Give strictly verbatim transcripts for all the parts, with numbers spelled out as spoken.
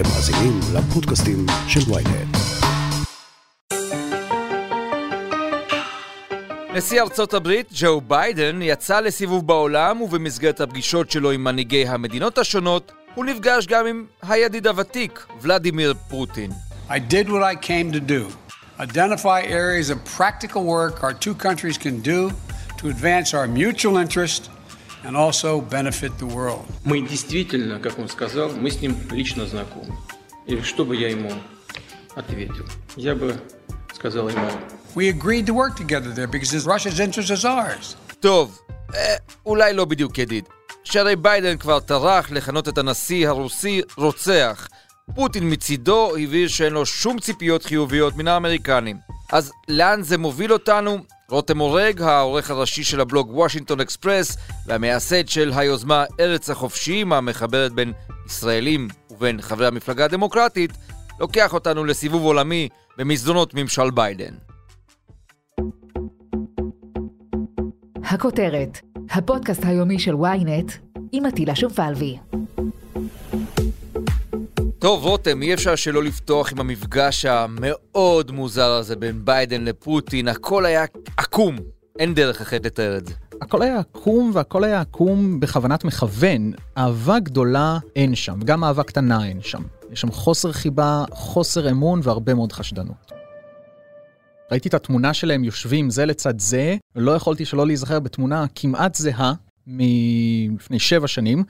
אתם מאזינים לפודקאסטים של ynet. נשיא ארצות הברית, ג'ו ביידן, יצא לסיבוב בעולם, ובמסגרת הפגישות שלו עם מנהיגי המדינות השונות, הוא נפגש גם עם הידיד הוותיק, ולדימיר פוטין. I did what I came to do. Identify areas of practical work our two countries can do to advance our mutual interest and also benefit the world. Мы действительно, как он сказал, мы с ним лично знакомы. И что бы я ему ответил? Я бы сказал ему: We agreed to work together there because Russia's interest is ours. טוב, אה, אולי לא בדיוק ידיד. שהרי ביידן כבר טרח לכנות את הנשיא הרוסי רוצח. פוטין מצידו הבהיר שאין לו שום ציפיות חיוביות מן האמריקנים. אז לאן זה מוביל אותנו? רותם אורג, העורך הראשי של הבלוג וושינגטון אקספרס והמייסד של היוזמה ארץ החופשיים המחברת בין ישראלים ובין חברי המפלגה הדמוקרטית, לוקח אותנו לסיבוב עולמי במסדרונות ממשל ביידן. הכותרת, הפודקאסט היומי של ynet עם עטילה שומפלבי. טוב רותם, אי אפשר שלא לפתוח עם המפגש המאוד מוזר הזה בין ביידן לפוטין. הכל היה עקום, אין דרך אחת לתאר את זה. הכל היה עקום, והכל היה עקום בכוונת מכוון. אהבה גדולה אין שם, וגם אהבה קטנה אין שם. יש שם חוסר חיבה, חוסר אמון והרבה מאוד חשדנות. ראיתי את התמונה שלהם יושבים זה לצד זה, ולא יכולתי שלא להיזכר בתמונה כמעט זהה מלפני שבע שנים,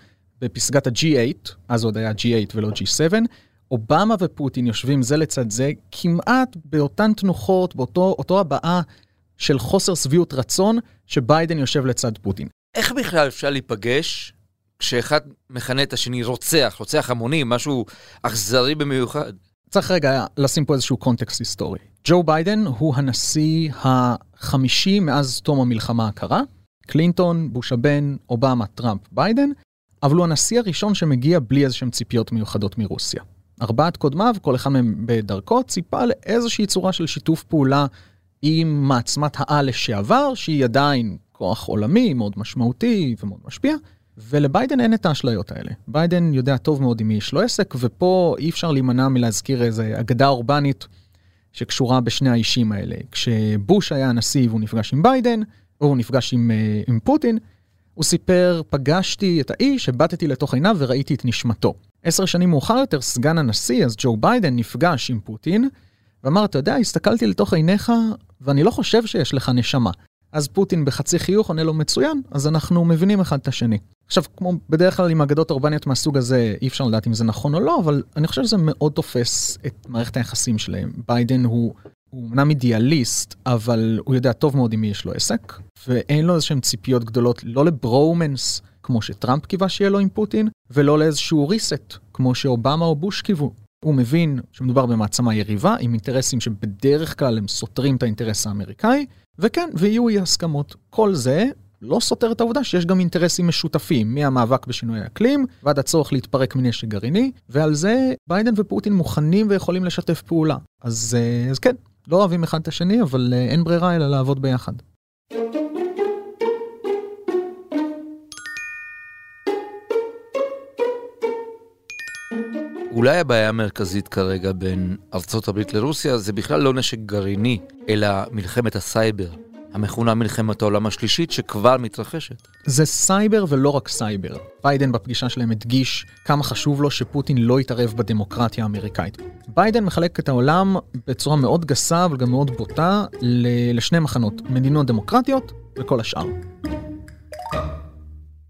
בפסגת ה-ג'י אייט, אז עוד היה ג'י אייט ולא ג'י סבן, אובמה ופוטין יושבים זה לצד זה, כמעט באותן תנוחות, באותו הבעה של חוסר סביעות רצון, שביידן יושב לצד פוטין. איך בכלל אפשר להיפגש כשאחד מכנה את השני רוצח, רוצח המוני, משהו אכזרי במיוחד? צריך רגע לשים פה איזשהו קונטקסט היסטורי. ג'ו ביידן הוא הנשיא החמישי מאז תום המלחמה הקרה, קלינטון, בוש הבן, אובמה, טראמפ, ביידן, אבל הוא הנשיא הראשון שמגיע בלי איזשהם ציפיות מיוחדות מרוסיה. ארבעת קודמיו, כל אחד מהם בדרכו, ציפה לאיזושהי צורה של שיתוף פעולה עם מעצמת העל לשעבר, שהיא עדיין כוח עולמי, מאוד משמעותי ומאוד משפיע, ולביידן אין את האשליות האלה. ביידן יודע טוב מאוד אם יש לו עסק, ופה אי אפשר להימנע מלהזכיר איזו אגדה אורבנית שקשורה בשני האישים האלה. כשבוש היה הנשיא והוא נפגש עם ביידן, או הוא נפגש עם, עם פוטין, הוא סיפר, פגשתי את האיש, הבטתי לתוך עיניו וראיתי את נשמתו. עשר שנים מאוחר יותר, סגן הנשיא, אז ג'ו ביידן נפגש עם פוטין, ואמר, אתה יודע, הסתכלתי לתוך עיניך, ואני לא חושב שיש לך נשמה. אז פוטין בחצי חיוך עונה לו מצוין, אז אנחנו מבינים אחד את השני. עכשיו, כמו בדרך כלל עם אגדות אורבניות מהסוג הזה, אי אפשר לדעת אם זה נכון או לא, אבל אני חושב שזה מאוד תופס את מערכת היחסים שלהם. ביידן הוא... הוא אמנם אידיאליסט, אבל הוא יודע טוב מאוד עם מי יש לו עסק, ואין לו איזשהם ציפיות גדולות, לא לברומנס, כמו שטראמפ קיווה שיהיה לו עם פוטין, ולא לאיזשהו ריסט, כמו שאובמה או בוש קיוו. הוא מבין שמדובר במעצמה יריבה, עם אינטרסים שבדרך כלל הם סותרים את האינטרס האמריקאי, וכן, ויהיו אי הסכמות. כל זה לא סותר את העובדה שיש גם אינטרסים משותפים, מהמאבק בשינוי האקלים, ועד הצורך להתפרק מנשק גרעיני, ועל זה ביידן ופוטין מוכנים ויכולים לשתף פעולה. אז, אז כן. לא אוהבים אחד את השני, אבל אין ברירה אלא לעבוד ביחד. אולי הבעיה המרכזית כרגע בין ארצות הברית לרוסיה זה בכלל לא נשק גרעיני, אלא מלחמת הסייבר, המכונה מלחמת העולם השלישית שכבר מתרחשת. זה סייבר ולא רק סייבר. ביידן בפגישה שלהם הדגיש כמה חשוב לו שפוטין לא יתערב בדמוקרטיה האמריקאית. ביידן מחלק את העולם בצורה מאוד גסה אבל גם מאוד בוטה לשני מחנות, מדינות דמוקרטיות וכל השאר.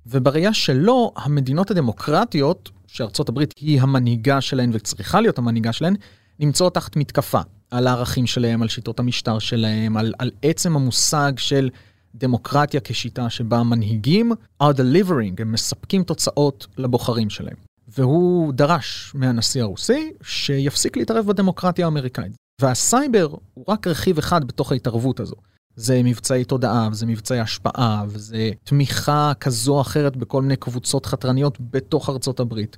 ובראייה שלו, המדינות הדמוקרטיות, שארצות הברית היא המנהיגה שלהן וצריכה להיות המנהיגה שלהן, נמצאות תחת מתקפה. על הערכים שלהם, על שיטות המשטר שלהם, על, על עצם המושג של דמוקרטיה כשיטה שבה מנהיגים are delivering, הם מספקים תוצאות לבוחרים שלהם. והוא דרש מהנשיא הרוסי שיפסיק להתערב בדמוקרטיה האמריקאית. והסייבר הוא רק רכיב אחד בתוך ההתערבות הזו. זה מבצעי תודעה, וזה מבצעי השפעה, וזה תמיכה כזו או אחרת בכל מיני קבוצות חתרניות בתוך ארצות הברית.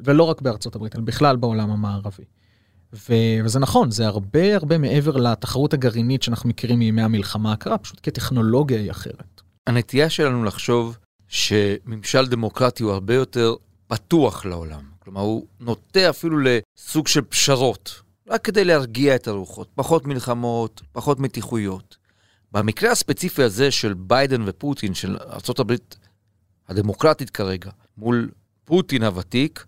ולא רק בארצות הברית, אלא בכלל בעולם המערבי. וזה נכון, זה הרבה הרבה מעבר לתחרות הגרעינית שאנחנו מכירים מימי המלחמה הקרה, פשוט כטכנולוגיה היא אחרת. הנטייה שלנו לחשוב שממשל דמוקרטי הוא הרבה יותר פתוח לעולם. כלומר, הוא נוטה אפילו לסוג של פשרות, רק כדי להרגיע את הרוחות, פחות מלחמות, פחות מתיחויות. במקרה הספציפי הזה של ביידן ופוטין, של ארצות הברית הדמוקרטית כרגע, מול פוטין הוותיק,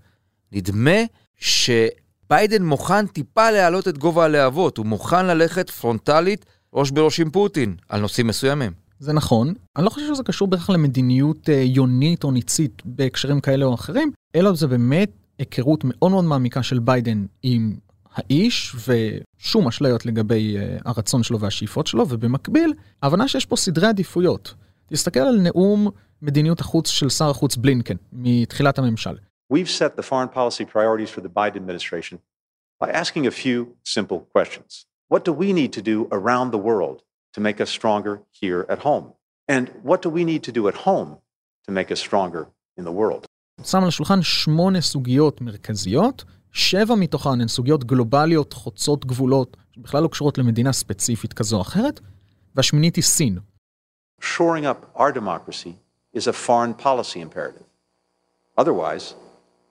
נדמה שביידן מוכן טיפה להעלות את גובה הלהבות, הוא מוכן ללכת פרונטלית ראש בראש עם פוטין, על נושאים מסוימים. זה נכון. אני לא חושב שזה קשור בכלל למדיניות יונית או ניצית בהקשרים כאלה או אחרים, אלא זה באמת היכרות מאוד מאוד מעמיקה של ביידן עם האיש, ושום אשליות לגבי הרצון שלו והשאיפות שלו, ובמקביל, ההבנה שיש פה סדרי עדיפויות. תסתכל על נאום מדיניות החוץ של שר החוץ בלינקן, מתחילת הממשל. We've set the foreign policy priorities for the Biden administration by asking a few simple questions. What do we need to do around the world to make us stronger here at home? And what do we need to do at home to make us stronger in the world? שם על השולחן שמונה סוגיות מרכזיות, שבע מתוכן הן סוגיות גלובליות, חוצות גבולות, בכלל לא קשורות למדינה ספציפית כזו או אחרת, והשמינית היא סין. Shoring up our democracy is a foreign policy imperative. Otherwise,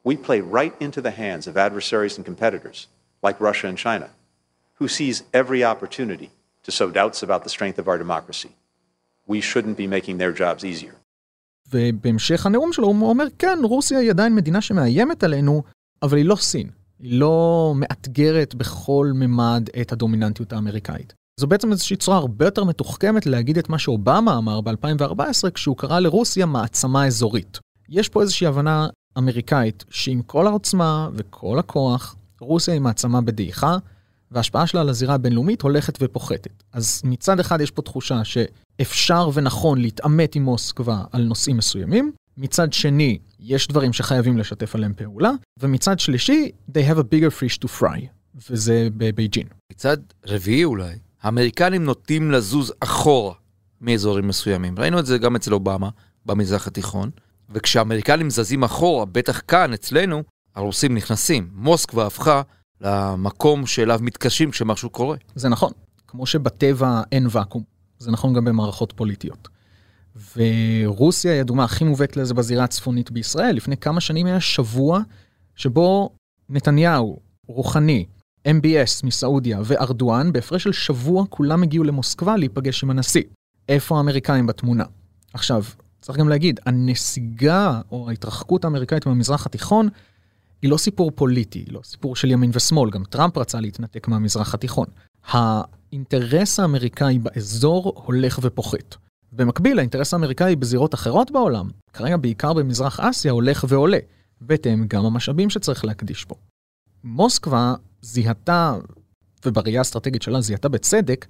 we play right into the hands of adversaries and competitors, like Russia and China, who seize every opportunity to sow doubts about the strength of our democracy. We shouldn't be making their jobs easier. ובהמשך הנאום שלו הוא אומר, כן, רוסיה היא עדיין מדינה שמאיימת עלינו, אבל היא לא סין. היא לא מאתגרת בכל ממד את הדומיננטיות האמריקאית. זו בעצם איזושהי צורה הרבה יותר מתוחכמת להגיד את מה שאובמה אמר ב-אלפיים וארבע עשרה, כשהוא קרא לרוסיה מעצמה אזורית. יש פה איזושהי הבנה אמריקאית, שעם כל העוצמה וכל הכוח, רוסיה היא מעצמה בדעיכה, וההשפעה שלה על הזירה הבינלאומית הולכת ופוחתת. אז מצד אחד יש פה תחושה שאפשר ונכון להתעמת עם מוסקבה על נושאים מסוימים, מצד שני יש דברים שחייבים לשתף עליהם פעולה, ומצד שלישי, they have a bigger fish to fry, וזה בבייג'ין. מצד רביעי אולי, האמריקנים נוטים לזוז אחורה מאזורים מסוימים. ראינו את זה גם אצל אובמה, במזרח התיכון, וכשהאמריקנים זזים אחורה, בטח כאן אצלנו, הרוסים נכנסים. מוסקבה הפכה למקום שאליו מתקשים כשמשהו קורה. זה נכון. כמו שבטבע אין וקום. זה נכון גם במערכות פוליטיות. ורוסיה היא הדוגמה הכי מובהקת לזה בזירה הצפונית בישראל. לפני כמה שנים היה שבוע שבו נתניהו, רוחני, M B S מסעודיה וארדואן, בהפרש של שבוע כולם הגיעו למוסקבה להיפגש עם הנשיא. איפה האמריקאים בתמונה? עכשיו, צריך גם להגיד, הנסיגה או ההתרחקות האמריקאית מהמזרח התיכון היא לא סיפור פוליטי, היא לא סיפור של ימין ושמאל, גם טראמפ רצה להתנתק מהמזרח התיכון. האינטרס האמריקאי באזור הולך ופוחת. במקביל, האינטרס האמריקאי בזירות אחרות בעולם, כרגע בעיקר במזרח אסיה, הולך ועולה. בהתאם גם המשאבים שצריך להקדיש פה. מוסקבה זיהתה, ובראייה האסטרטגית שלה זיהתה בצדק,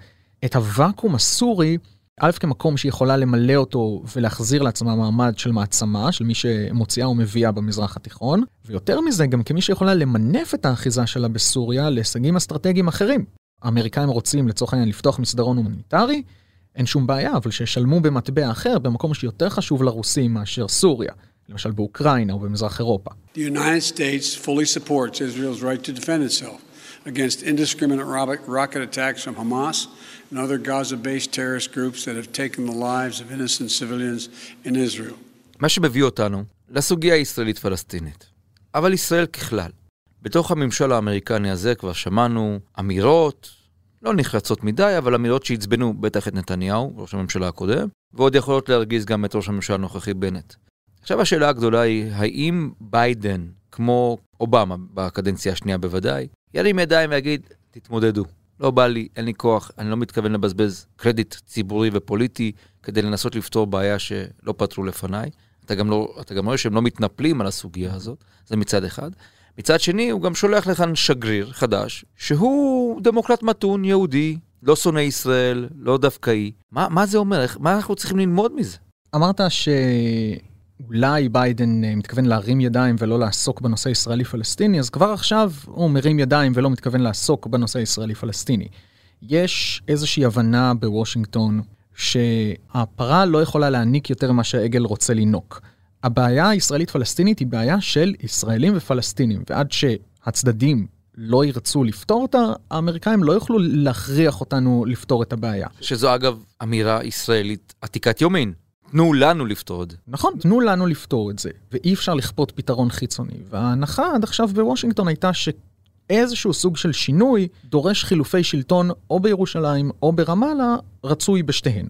את הוואקום הסורי, א' כמקום שהיא יכולה למלא אותו ולהחזיר לעצמה מעמד של מעצמה, של מי שמוציאה ומביאה במזרח התיכון, ויותר מזה גם כמי שיכולה למנף את האחיזה שלה בסוריה להישגים אסטרטגיים אחרים. האמריקאים רוצים לצורך העניין לפתוח מסדרון הומניטרי, אין שום בעיה, אבל שישלמו במטבע אחר במקום שיותר חשוב לרוסים מאשר סוריה, למשל באוקראינה או במזרח אירופה. The United States fully supports Israel's right to defend itself against indiscriminate rocket attacks from Hamas and other Gaza-based terrorist groups that have taken the lives of innocent civilians in Israel. מה שמביא אותנו לסוגיה הישראלית-פלסטינית. אבל ישראל ככלל, בתוך הממשל האמריקני הזה כבר שמענו אמירות, לא נחרצות מדי, אבל אמירות שהצבנו בטח את נתניהו, ראש הממשלה הקודם, ועוד יכולות להרגיז גם את ראש הממשלה הנוכחי בנט. עכשיו השאלה הגדולה היא, האם ביידן, כמו אובמה בקדנציה השנייה בוודאי, ירים ידיים ויגיד, תתמודדו. לא בא לי, אין לי כוח, אני לא מתכוון לבזבז קרדיט ציבורי ופוליטי כדי לנסות לפתור בעיה שלא פתרו לפניי. אתה גם לא, אתה גם רואה שהם לא מתנפלים על הסוגיה הזאת, זה מצד אחד. מצד שני, הוא גם שולח לכאן שגריר חדש, שהוא דמוקרט מתון, יהודי, לא שונא ישראל, לא דווקאי. מה, מה זה אומר? מה אנחנו צריכים ללמוד מזה? אמרת שאולי ביידן מתכוון להרים ידיים ולא לעסוק בנושא ישראלי-פלסטיני, אז כבר עכשיו הוא מרים ידיים ולא מתכוון לעסוק בנושא ישראלי-פלסטיני. יש איזושהי הבנה בוושינגטון שהפרה לא יכולה להעניק יותר מה שהעגל רוצה לינוק. הבעיה הישראלית-פלסטינית היא בעיה של ישראלים ופלסטינים, ועד שהצדדים לא ירצו לפתור אותה, האמריקאים לא יוכלו להכריח אותנו לפתור את הבעיה. שזו אגב אמירה ישראלית עתיקת יומין. תנו לנו לפתור את זה. נכון, תנו לנו לפתור את זה, ואי אפשר לכפות פתרון חיצוני. וההנחה עד עכשיו בוושינגטון הייתה שאיזשהו סוג של שינוי דורש חילופי שלטון או בירושלים או ברמאללה, רצוי בשתיהן.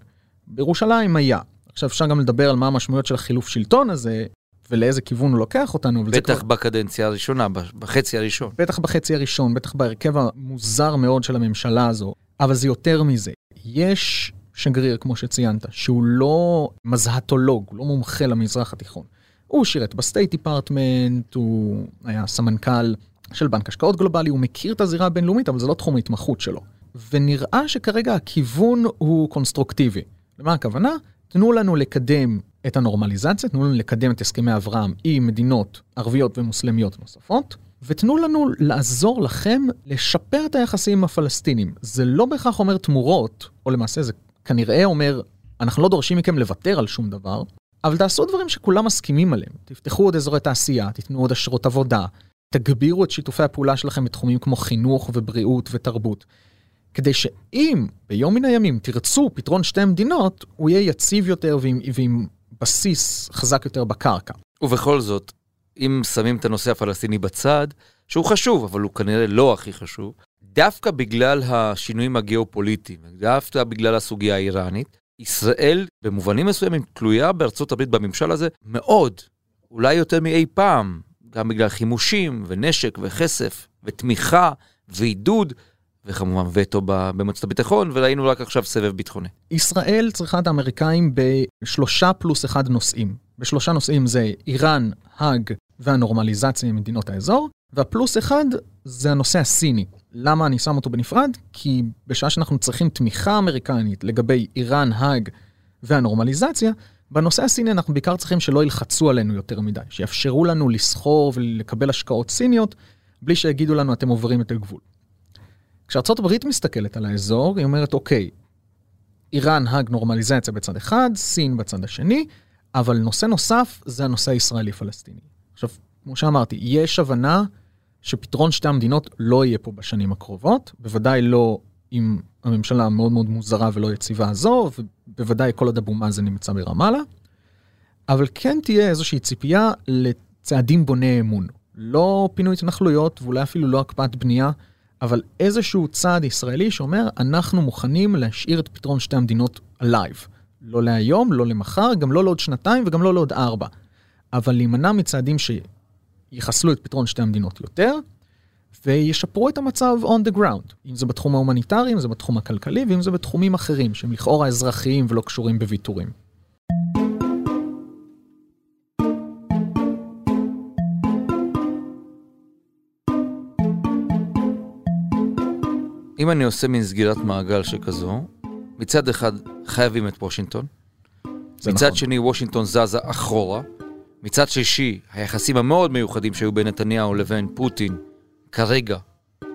בירושלים היה. עכשיו אפשר גם לדבר על מה המשמעויות של החילוף שלטון הזה, ולאיזה כיוון הוא לוקח אותנו. בטח כבר... בקדנציה הראשונה, בחצי הראשון. בטח בחצי הראשון, בטח בהרכב המוזר מאוד של הממשלה הזו. אבל זה יותר מזה. יש שגריר, כמו שציינת, שהוא לא מזהטולוג, הוא לא מומחה למזרח התיכון. הוא שירת בסטייט דיפרטמנט, הוא היה סמנכ"ל של בנק השקעות גלובלי, הוא מכיר את הזירה הבינלאומית, אבל זה לא תחום ההתמחות שלו. ונראה שכרגע הכיוון הוא קונסטרוקטיבי. למה הכוונה? תנו לנו לקדם את הנורמליזציה, תנו לנו לקדם את הסכמי אברהם עם מדינות ערביות ומוסלמיות נוספות, ותנו לנו לעזור לכם לשפר את היחסים עם הפלסטינים. זה לא בהכרח אומר תמורות, או למעשה זה כנראה אומר, אנחנו לא דורשים מכם לוותר על שום דבר, אבל תעשו דברים שכולם מסכימים עליהם. תפתחו עוד אזורי תעשייה, תתנו עוד אשרות עבודה, תגבירו את שיתופי הפעולה שלכם בתחומים כמו חינוך ובריאות ותרבות. כדי שאם ביום מן הימים תרצו פתרון שתי המדינות, הוא יהיה יציב יותר ועם, ועם בסיס חזק יותר בקרקע. ובכל זאת, אם שמים את הנושא הפלסטיני בצד, שהוא חשוב, אבל הוא כנראה לא הכי חשוב, דווקא בגלל השינויים הגיאופוליטיים, דווקא בגלל הסוגיה האיראנית, ישראל במובנים מסוימים תלויה בארצות הברית בממשל הזה מאוד, אולי יותר מאי פעם, גם בגלל חימושים ונשק וחשף ותמיכה ועידוד, וכמובן וטו במועצת הביטחון, וראינו רק עכשיו סבב ביטחוני. ישראל צריכה את האמריקאים בשלושה פלוס אחד נושאים. בשלושה נושאים זה איראן, האג והנורמליזציה עם מדינות האזור, והפלוס אחד זה הנושא הסיני. למה אני שם אותו בנפרד? כי בשעה שאנחנו צריכים תמיכה אמריקנית לגבי איראן, האג והנורמליזציה, בנושא הסיני אנחנו בעיקר צריכים שלא ילחצו עלינו יותר מדי, שיאפשרו לנו לסחור ולקבל השקעות סיניות, בלי שיגידו לנו אתם עוברים את הגבול. כשארצות הברית מסתכלת על האזור, היא אומרת, אוקיי, איראן, האג, נורמליזציה בצד אחד, סין בצד השני, אבל נושא נוסף זה הנושא הישראלי-פלסטיני. עכשיו, כמו שאמרתי, יש הבנה שפתרון שתי המדינות לא יהיה פה בשנים הקרובות, בוודאי לא עם הממשלה מאוד מאוד מוזרה ולא יציבה הזו, ובוודאי כל עוד אבו מאזן נמצא ברמאללה, אבל כן תהיה איזושהי ציפייה לצעדים בוני אמון. לא פינוי התנחלויות, ואולי אפילו לא הקפאת בנייה, אבל איזשהו צעד ישראלי שאומר, אנחנו מוכנים להשאיר את פתרון שתי המדינות לייב. לא להיום, לא למחר, גם לא לעוד שנתיים וגם לא לעוד ארבע. אבל להימנע מצעדים שיחסלו את פתרון שתי המדינות יותר, וישפרו את המצב on the ground. אם זה בתחום ההומניטרי, אם זה בתחום הכלכלי, ואם זה בתחומים אחרים, שהם לכאורה אזרחיים ולא קשורים בוויתורים. אם אני עושה מן סגירת מעגל שכזו, מצד אחד חייבים את וושינגטון, מצד שני וושינגטון זזה אחורה, מצד שישי היחסים המאוד מיוחדים שהיו בין נתניהו לבין פוטין כרגע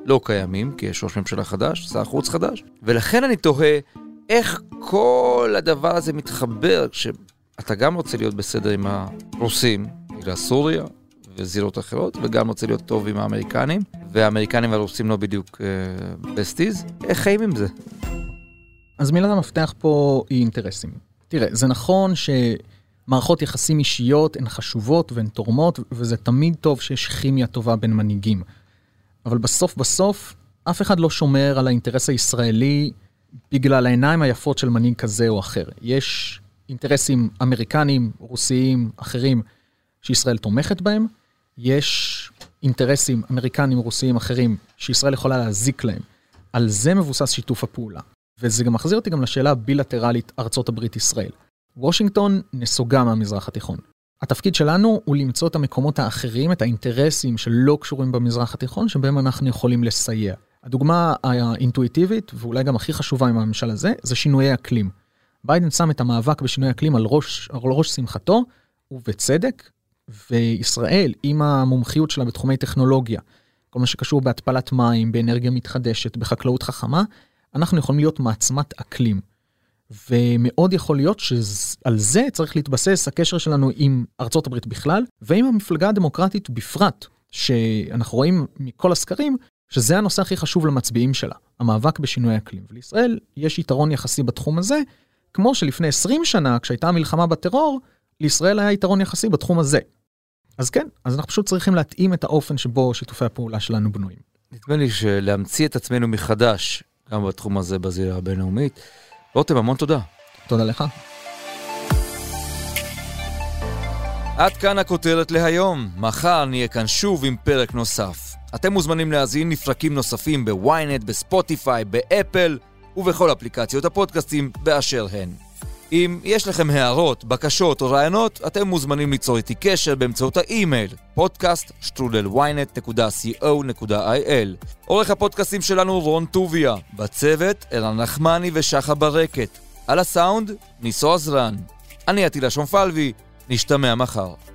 לא קיימים, כי יש ראש ממשלה חדש, שר חוץ חדש, ולכן אני תוהה איך כל הדבר הזה מתחבר, שאתה גם רוצה להיות בסדר עם הרוסים, בגלל סוריה וזירות אחרות, וגם רוצה להיות טוב עם האמריקנים, והאמריקנים והרוסים לא בדיוק בסטיז, איך חיים עם זה? אז מילת המפתח פה היא אינטרסים. תראה, זה נכון שמערכות יחסים אישיות הן חשובות והן תורמות, וזה תמיד טוב שיש כימיה טובה בין מנהיגים. אבל בסוף בסוף, אף אחד לא שומר על האינטרס הישראלי בגלל העיניים היפות של מנהיג כזה או אחר. יש אינטרסים אמריקנים, רוסיים, אחרים, שישראל תומכת בהם. יש אינטרסים אמריקנים, רוסיים, אחרים, שישראל יכולה להזיק להם. על זה מבוסס שיתוף הפעולה. וזה גם מחזיר אותי גם לשאלה הבילטרלית ארצות הברית ישראל. וושינגטון נסוגה מהמזרח התיכון. התפקיד שלנו הוא למצוא את המקומות האחרים, את האינטרסים שלא קשורים במזרח התיכון, שבהם אנחנו יכולים לסייע. הדוגמה האינטואיטיבית, ואולי גם הכי חשובה עם הממשל הזה, זה שינויי אקלים. ביידן שם את המאבק בשינוי אקלים על ראש, על ראש שמחתו, ובצדק, וישראל, עם המומחיות שלה בתחומי טכנולוגיה, כל מה שקשור בהתפלת מים, באנרגיה מתחדשת, בחקלאות חכמה, אנחנו יכולים להיות מעצמת אקלים. ומאוד יכול להיות שעל זה צריך להתבסס הקשר שלנו עם ארצות הברית בכלל, ועם המפלגה הדמוקרטית בפרט, שאנחנו רואים מכל הסקרים, שזה הנושא הכי חשוב למצביעים שלה, המאבק בשינוי אקלים. ולישראל יש יתרון יחסי בתחום הזה, כמו שלפני עשרים שנה, כשהייתה המלחמה בטרור, לישראל היה יתרון יחסי בתחום הזה. אז כן, אז אנחנו פשוט צריכים להתאים את האופן שבו שיתופי הפעולה שלנו בנויים. נדמה לי שלהמציא את עצמנו מחדש, גם בתחום הזה, בזירה הבינלאומית. רותם, המון תודה. תודה לך. עד כאן הכותרת להיום. מחר נהיה כאן שוב עם פרק נוסף. אתם מוזמנים להזין נפרקים נוספים בוויינט, בספוטיפיי, באפל ובכל אפליקציות הפודקאסטים באשר הן. אם יש לכם הערות, בקשות או רעיונות, אתם מוזמנים ליצור איתי קשר באמצעות האימייל פודקאסט שטרודל וויינט נקודה קו נקודה איי אל. עורך הפודקאסטים שלנו רון טוביה, בצוות ערן נחמני ושחה ברקת. על הסאונד, ניסו עזרן. אני עתילה שומפלבי, נשתמע מחר.